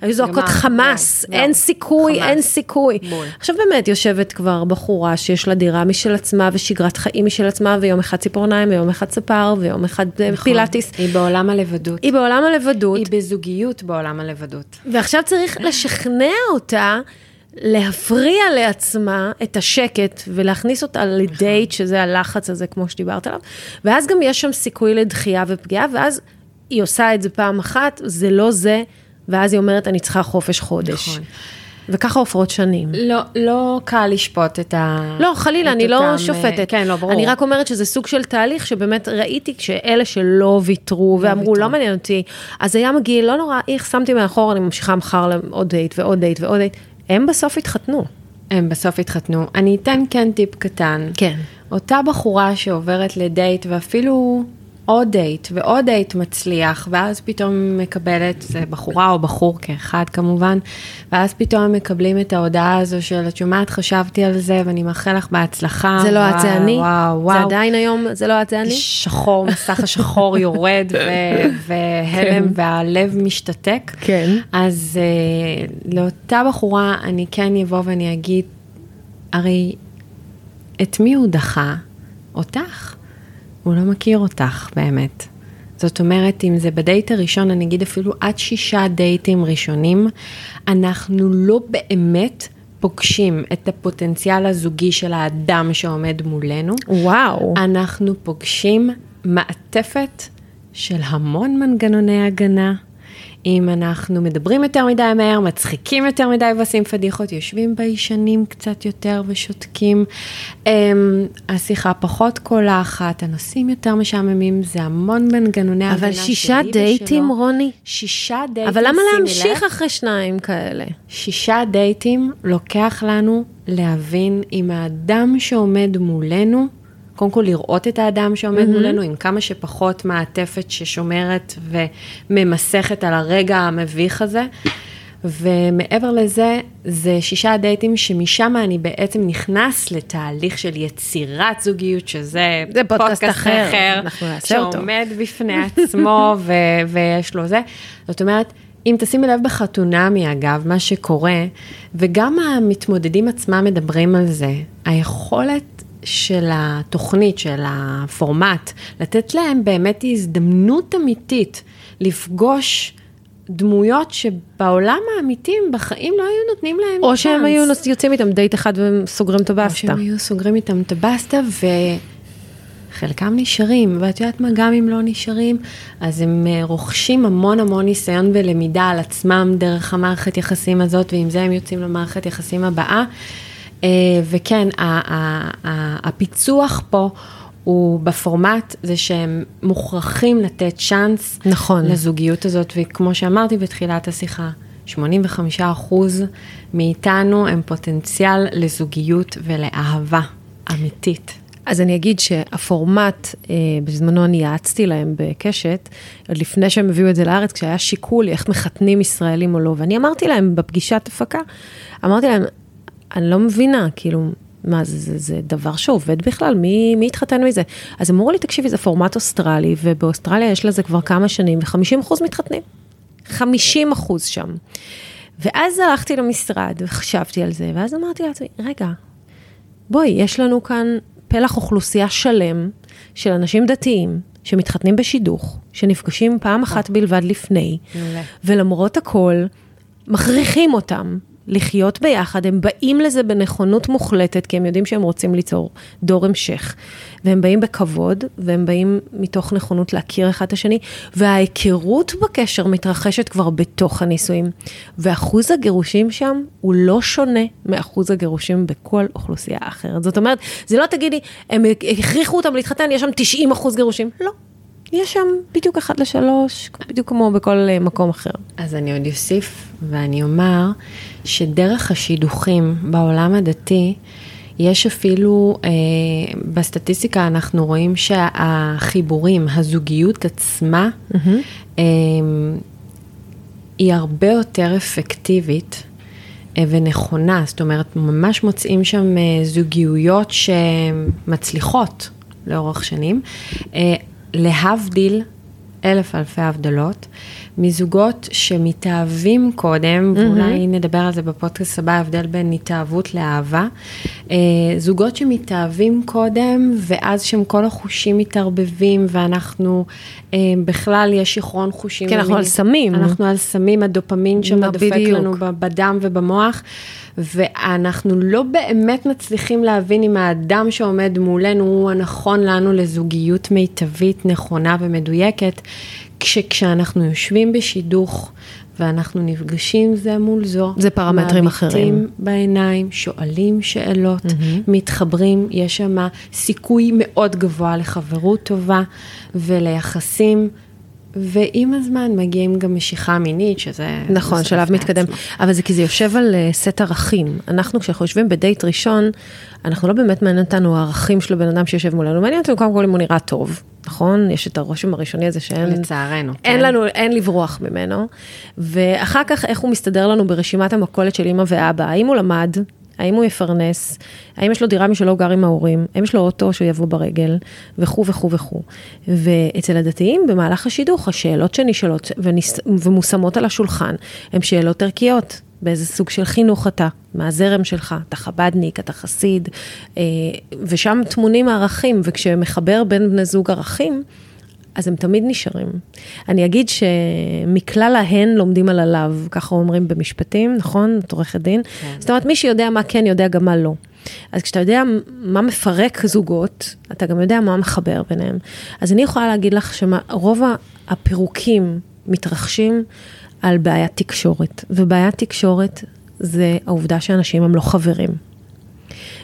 היו זועקות חמאס, אין סיכוי, אין סיכוי. עכשיו באמת יושבת כבר בחורה שיש לה דירה משל עצמה ושגרת חיים משל עצמה, ויום אחד ציפורניים, ויום אחד ספר, ויום אחד פילטיס. היא בעולם הלבדות. היא בזוגיות בעולם הלבדות. ועכשיו צריך לשכנע אותה להפריע לעצמה את השקט, ולהכניס אותה לדייט, שזה הלחץ הזה כמו שדיברת עליו, ואז גם יש שם סיכוי לדחייה ופגיעה, ואז היא עושה את זה פעם אחת, זה לא זה, ואז היא אומרת, אני צריכה חופש חודש. נכון. וככה עופרות שנים. לא קל לשפוט את ה... לא, חלילה, אני לא שופטת. כן, לא ברור. אני רק אומרת שזה סוג של תהליך, שבאמת ראיתי כשאלה שלא ויתרו, ואמרו, לא מעניין אותי, אז היה מגיע, לא נורא, איך שמתי מאחור, אני ממשיכה מחר לעוד דייט ועוד דייט ועוד דייט. הם בסוף התחתנו. אני אתן טיפ קטן. כן. אותה בחורה שעוברת לדייט, ואפילו עוד דייט, ועוד דייט מצליח, ואז פתאום מקבלת, זה בחורה או בחור כאחד כמובן, ואז פתאום מקבלים את ההודעה הזו של, את שומעת, חשבתי על זה, ואני מאחל לך בהצלחה. זה לא את, זה אני? זה עדיין היום, זה לא את, זה אני? שחור, מסך השחור יורד, והלם והלב משתתק. כן. אז לאותה בחורה, אני כן אבוא ואני אגיד, הרי את מי הוא דחה? אותך? הוא לא מכיר אותך באמת. זאת אומרת, אם זה בדייט הראשון, אני אגיד אפילו עד 6 דייטים ראשונים, אנחנו לא באמת פוגשים את הפוטנציאל הזוגי של האדם שעומד מולנו. וואו. אנחנו פוגשים מעטפת של המון מנגנוני הגנה. אם אנחנו מדברים יותר מדי מהר, מצחיקים יותר מדי ועושים פדיחות, יושבים בישנים קצת יותר ושותקים, השיחה פחות קולחת, הנושאים יותר משעממים, זה המון מנגנוני הגנה שלי ושלו. אבל 6 דייטים, רוני? 6 דייטים. אבל למה להמשיך אחרי 2 כאלה? 6 דייטים לוקח לנו להבין אם האדם שעומד מולנו, קודם כל לראות את האדם שעומד מולנו, עם כמה שפחות מעטפת ששומרת וממסכת על הרגע המביך הזה, ומעבר לזה, זה 6 דייטים שמשם אני בעצם נכנס לתהליך של יצירת זוגיות, שזה פודקאסט אחר, שעומד בפני עצמו ויש לו זה. זאת אומרת, אם תשימי לב בחתונמי, אגב, מה שקורה, וגם המתמודדים עצמם מדברים על זה, היכולת של התוכנית, של הפורמט, לתת להם באמת הזדמנות אמיתית לפגוש דמויות שבעולם האמיתיים, בחיים לא היו נותנים להם. או שהם היו יוצאים איתם דייט אחד וסוגרים את הבסטה. או שהם היו סוגרים איתם את הבסטה וחלקם נשארים, ואת יודעת מה, גם אם לא נשארים, אז הם רוכשים המון המון ניסיון ולמידה על עצמם דרך המערכת יחסים הזאת, ועם זה הם יוצאים למערכת יחסים הבאה. וכן, הפיצוח פה הוא בפורמט זה שהם מוכרחים לתת צ'אנס לזוגיות הזאת, וכמו שאמרתי בתחילת השיחה, 85% מאיתנו הם פוטנציאל לזוגיות ולאהבה אמיתית. אז אני אגיד שהפורמט, בזמנו אני יעצתי להם בקשת, לפני שהם הביאו את זה לארץ, כשהיה שיקול איך מחתנים ישראלים או לא, ואני אמרתי להם בפגישת הפקה, אמרתי להם, אני לא מבינה, כאילו, מה זה, זה דבר שעובד בכלל, מי התחתן מזה? אז אמרו לי, תקשיבי, זה פורמט אוסטרלי, ובאוסטרליה יש לזה כבר כמה שנים, ו50% מתחתנים. 50% שם. ואז הלכתי למשרד, וחשבתי על זה, ואז אמרתי לעצמי, רגע, בואי, יש לנו כאן פלח אוכלוסייה שלם, של אנשים דתיים, שמתחתנים בשידוך, שנפגשים פעם אחת בלבד לפני, ולמרות הכל, מכריחים אותם, לחיות ביחד, הם באים לזה בנכונות מוחלטת, כי הם יודעים שהם רוצים ליצור דור המשך, והם באים בכבוד, והם באים מתוך נכונות להכיר אחד את השני, וההיכרות בקשר מתרחשת כבר בתוך הנישואים, ואחוז הגירושים שם הוא לא שונה מאחוז הגירושים בכל אוכלוסייה אחרת. זאת אומרת, זה לא תגידי, הם הכריחו אותם להתחתן, יש שם 90% גירושים, לא. יש שם בדיוק 1-3, בדיוק כמו בכל מקום אחר. אז אני עוד יוסיף, ואני אומר שדרך השידוכים בעולם הדתי, יש אפילו, בסטטיסטיקה אנחנו רואים שהחיבורים, הזוגיות עצמה, היא הרבה יותר אפקטיבית ונכונה. זאת אומרת, ממש מוצאים שם זוגיות שמצליחות לאורך שנים, להבדיל אלף אלפי הבדלות, מזוגות שמתאהבים קודם, ואולי נדבר על זה בפודקאסט הבא, הבדל בין התאהבות לאהבה, זוגות שמתאהבים קודם, ואז שם כל החושים מתערבבים, ואנחנו בכלל יש שיכרון חושים. כן, אנחנו על סמים. אנחנו על סמים, הדופמין שמדפק לנו בדם ובמוח, ואנחנו לא באמת מצליחים להבין אם האדם שעומד מולנו הוא הנכון לנו לזוגיות מיטבית, נכונה ומדויקת, כשאנחנו יושבים בשידוך ואנחנו נפגשים זה מול זו, זה פרמטרים אחרים. מעמיתים בעיניים, שואלים שאלות, מתחברים, יש שם סיכוי מאוד גבוה לחברות טובה וליחסים, ועם הזמן מגיעים גם משיכה מינית, שזה... נכון, שלב מתקדם. אבל זה כי זה יושב על סט ערכים. אנחנו, כשאנחנו יושבים בדייט ראשון, אנחנו לא באמת מעניין אותנו הערכים של הבן אדם שיושב מולנו. מעניין אותנו, קודם כל, אם הוא נראה טוב. נכון? יש את הרושם הראשוני הזה שאין... לצערנו. אין לנו, אין לברוח ממנו. ואחר כך, איך הוא מסתדר לנו ברשימת המכולת של אמא ואבא? האם הוא למד? האם הוא יפרנס? האם יש לו דירה משלו הוא גר עם ההורים? האם יש לו אוטו שהוא יבוא ברגל? וכו וכו וכו. ואצל הדתיים, במהלך השידוך, השאלות שנשאלות ומושמות על השולחן, הן שאלות ערכיות. באיזה סוג של חינוך אתה, מהזרם שלך, אתה חבדניק, אתה חסיד, ושם תמונים הערכים, וכשמחבר בין בני זוג ערכים, אז הם תמיד נשארים. אני אגיד שמכלל ההן לומדים על עליו, ככה אומרים במשפטים, נכון? את עורכת דין. כן. זאת אומרת, מי שיודע מה כן, יודע גם מה לא. אז כשאתה יודע מה מפרק זוגות, אתה גם יודע מה מחבר ביניהם. אז אני יכולה להגיד לך שרוב הפירוקים מתרחשים, על בעיית תקשורת, ובעיית תקשורת זה העובדה שאנשים הם לא חברים.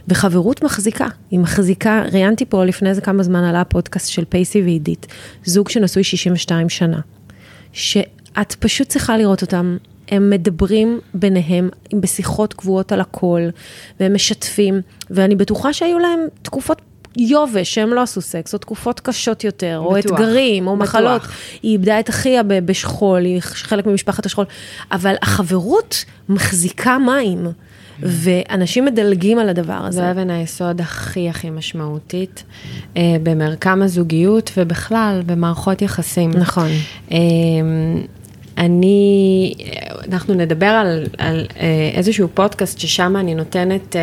וחברות מחזיקה, היא מחזיקה, ראיינתי פה לפני איזה כמה זמן עלה הפודקאסט של פייסי ועידית, זוג שנשוי 62 שנה, שאת פשוט צריכה לראות אותם, הם מדברים ביניהם, בשיחות קבועות על הכל, והם משתפים, ואני בטוחה שהיו להם תקופות פרקות, יובש, שהם לא עשו סקס, או תקופות קשות יותר, או אתגרים, או מחלות. היא איבדה את אחיה בשכול, היא חלק ממשפחת השכול, אבל החברות מחזיקה מים, ואנשים מדלגים על הדבר הזה. זו אבן היסוד הכי משמעותית, במרקם הזוגיות, ובכלל, במערכות יחסים. נכון. אנחנו נדבר על איזשהו פודקאסט ששם אני נותנת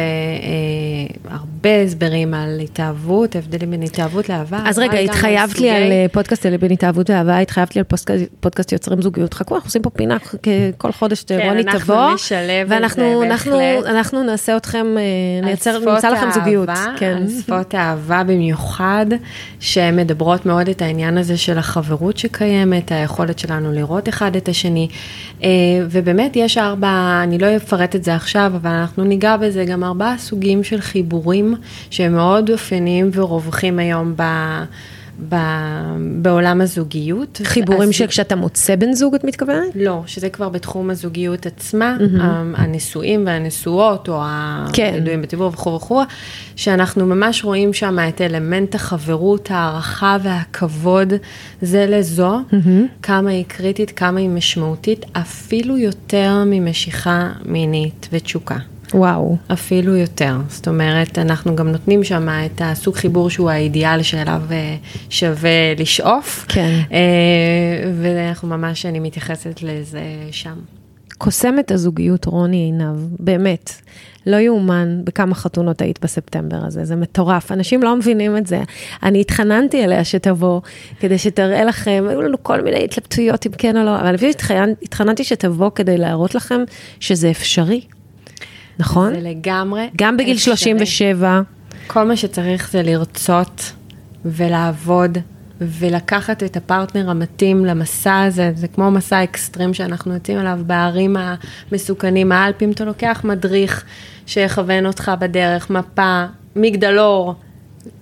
הרבה הסברים על התאהבות, הבדלים בין התאהבות לאהבה. אז רגע, התחייבת לי על פודקאסט בין התאהבות לאהבה, התחייבת לי על פודקאסט יוצרים זוגיות. חכו, אנחנו עושים פה פינה כל חודש, רוני תבוא, ואנחנו נעשה אתכם, נמצא לכם זוגיות. על שפות האהבה במיוחד, שמדברות מאוד את העניין הזה של החברות שקיימת, היכולת שלנו לראות אחד את השני, ובאמת יש 4, אני לא אפרט את זה עכשיו, אבל אנחנו ניגע בזה גם 4 סוגים של חיבורים, שהם מאוד אופנים ורווחים היום בעולם הזוגיות. חיבורים שכשאתה מוצא בן זוג, את מתכוונת? לא, שזה כבר בתחום הזוגיות עצמה, הנישואים והנישואות, או הידועים בציבור וכו', שאנחנו ממש רואים שם את אלמנט החברות, הערכה והכבוד זה לזו, כמה היא קריטית, כמה היא משמעותית, אפילו יותר ממשיכה מינית ותשוקה. וואו. אפילו יותר. זאת אומרת, אנחנו גם נותנים שם את הסוג חיבור שהוא האידיאל שאליו שווה לשאוף. כן. ואנחנו ממש, אני מתייחסת לזה שם. קוסמת הזוגיות רוני עינב, באמת. לא יאומן בכמה חתונות היית בספטמבר הזה, זה מטורף, אנשים לא מבינים את זה, אני התחננתי אליה שתבוא, כדי שתראה לכם, היו לנו כל מיני התלבטויות אם כן או לא, אבל התחננתי שתבוא כדי להראות לכם שזה אפשרי. נכון? זה לגמרי. גם בגיל 37. כל מה שצריך זה לרצות ולעבוד ולקחת את הפרטנר המתאים למסע הזה. זה כמו מסע אקסטרים שאנחנו יוצאים עליו בערים המסוכנים, האלפים, אתה לוקח מדריך שיכוון אותך בדרך, מפה, מגדלור,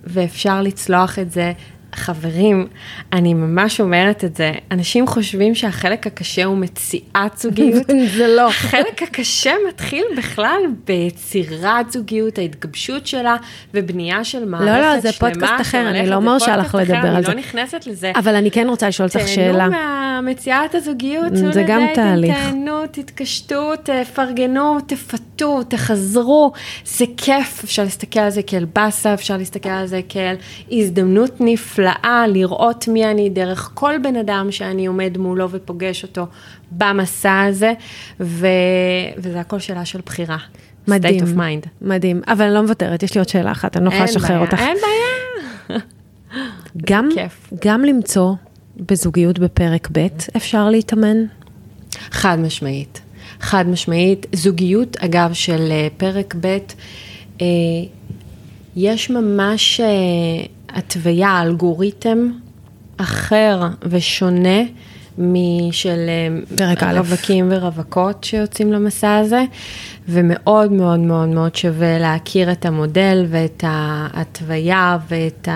ואפשר לצלוח את זה. חברים, אני ממש אומרת את זה, אנשים חושבים שהחלק הקשה הוא מציאת זוגיות, זה לא. החלק הקשה מתחיל בכלל ביצירת זוגיות, ההתגבשות שלה, ובנייה של מערכת שלמה. לא, זה פודקאסט אחר, אני לא מרשה לך לדבר על זה. אני לא נכנסת לזה. אבל אני כן רוצה לשאול אותך שאלה. תהנו מהמציאת הזוגיות, זה גם תהליך. תהנו, תתקשטו, תפרגנו, תפתו, תחזרו, זה כיף, אפשר להסתכל על זה כאל בסה, אפשר להסתכל על זה כאל הזדמנות נפלאה. לראות מי אני דרך כל בן אדם שאני עומד מולו ופוגש אותו במסע הזה, וזה הכל שאלה של בחירה. מדהים, state of mind. מדהים, אבל אני לא מוותרת, יש לי עוד שאלה אחת, אני לא יכולה לשחרר אותך. אין בעיה. גם למצוא בזוגיות בפרק ב' אפשר להתאמן? חד משמעית. חד משמעית. זוגיות, אגב, של פרק ב' יש ממש... התוויה, אלגוריתם אחר ושונה משל רווקים ורווקות שיוצאים למסע הזה, ומאוד מאוד מאוד מאוד שווה להכיר את המודל ואת ההתוויה ואת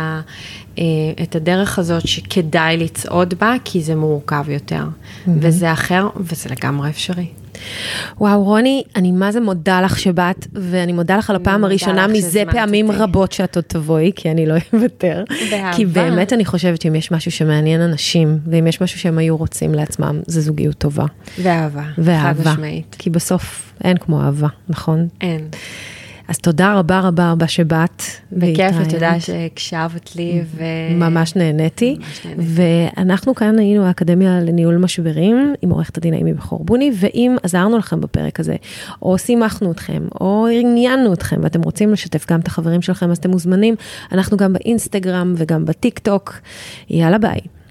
את הדרך הזאת שכדאי לצעוד בה, כי זה מורכב יותר, וזה אחר וזה לגמרי אפשרי. וואו, רוני, אני מה זה מודה לך שבאת, ואני מודה לך על הפעם הראשונה מזה פעמים רבות שאת עוד תבואי, כי אני לא אוותר. כי באמת אני חושבת שאם יש משהו שמעניין אנשים, ואם יש משהו שהם היו רוצים לעצמם, זה זוגיות טובה. ואהבה. ואהבה. כי בסוף אין כמו אהבה, נכון? אין. אז תודה רבה רבה רבה שבאת. בכיף, ותודה שהקשבת לי. ממש נהניתי. ואנחנו כאן היינו האקדמיה לניהול משברים, עם עורכת הדין אימי בכור בוני, ואם עזרנו לכם בפרק הזה, או שימחנו אתכם, או עניינו אתכם, ואתם רוצים לשתף גם את החברים שלכם, אז אתם מוזמנים. אנחנו גם באינסטגרם וגם בטיק טוק. יאללה ביי.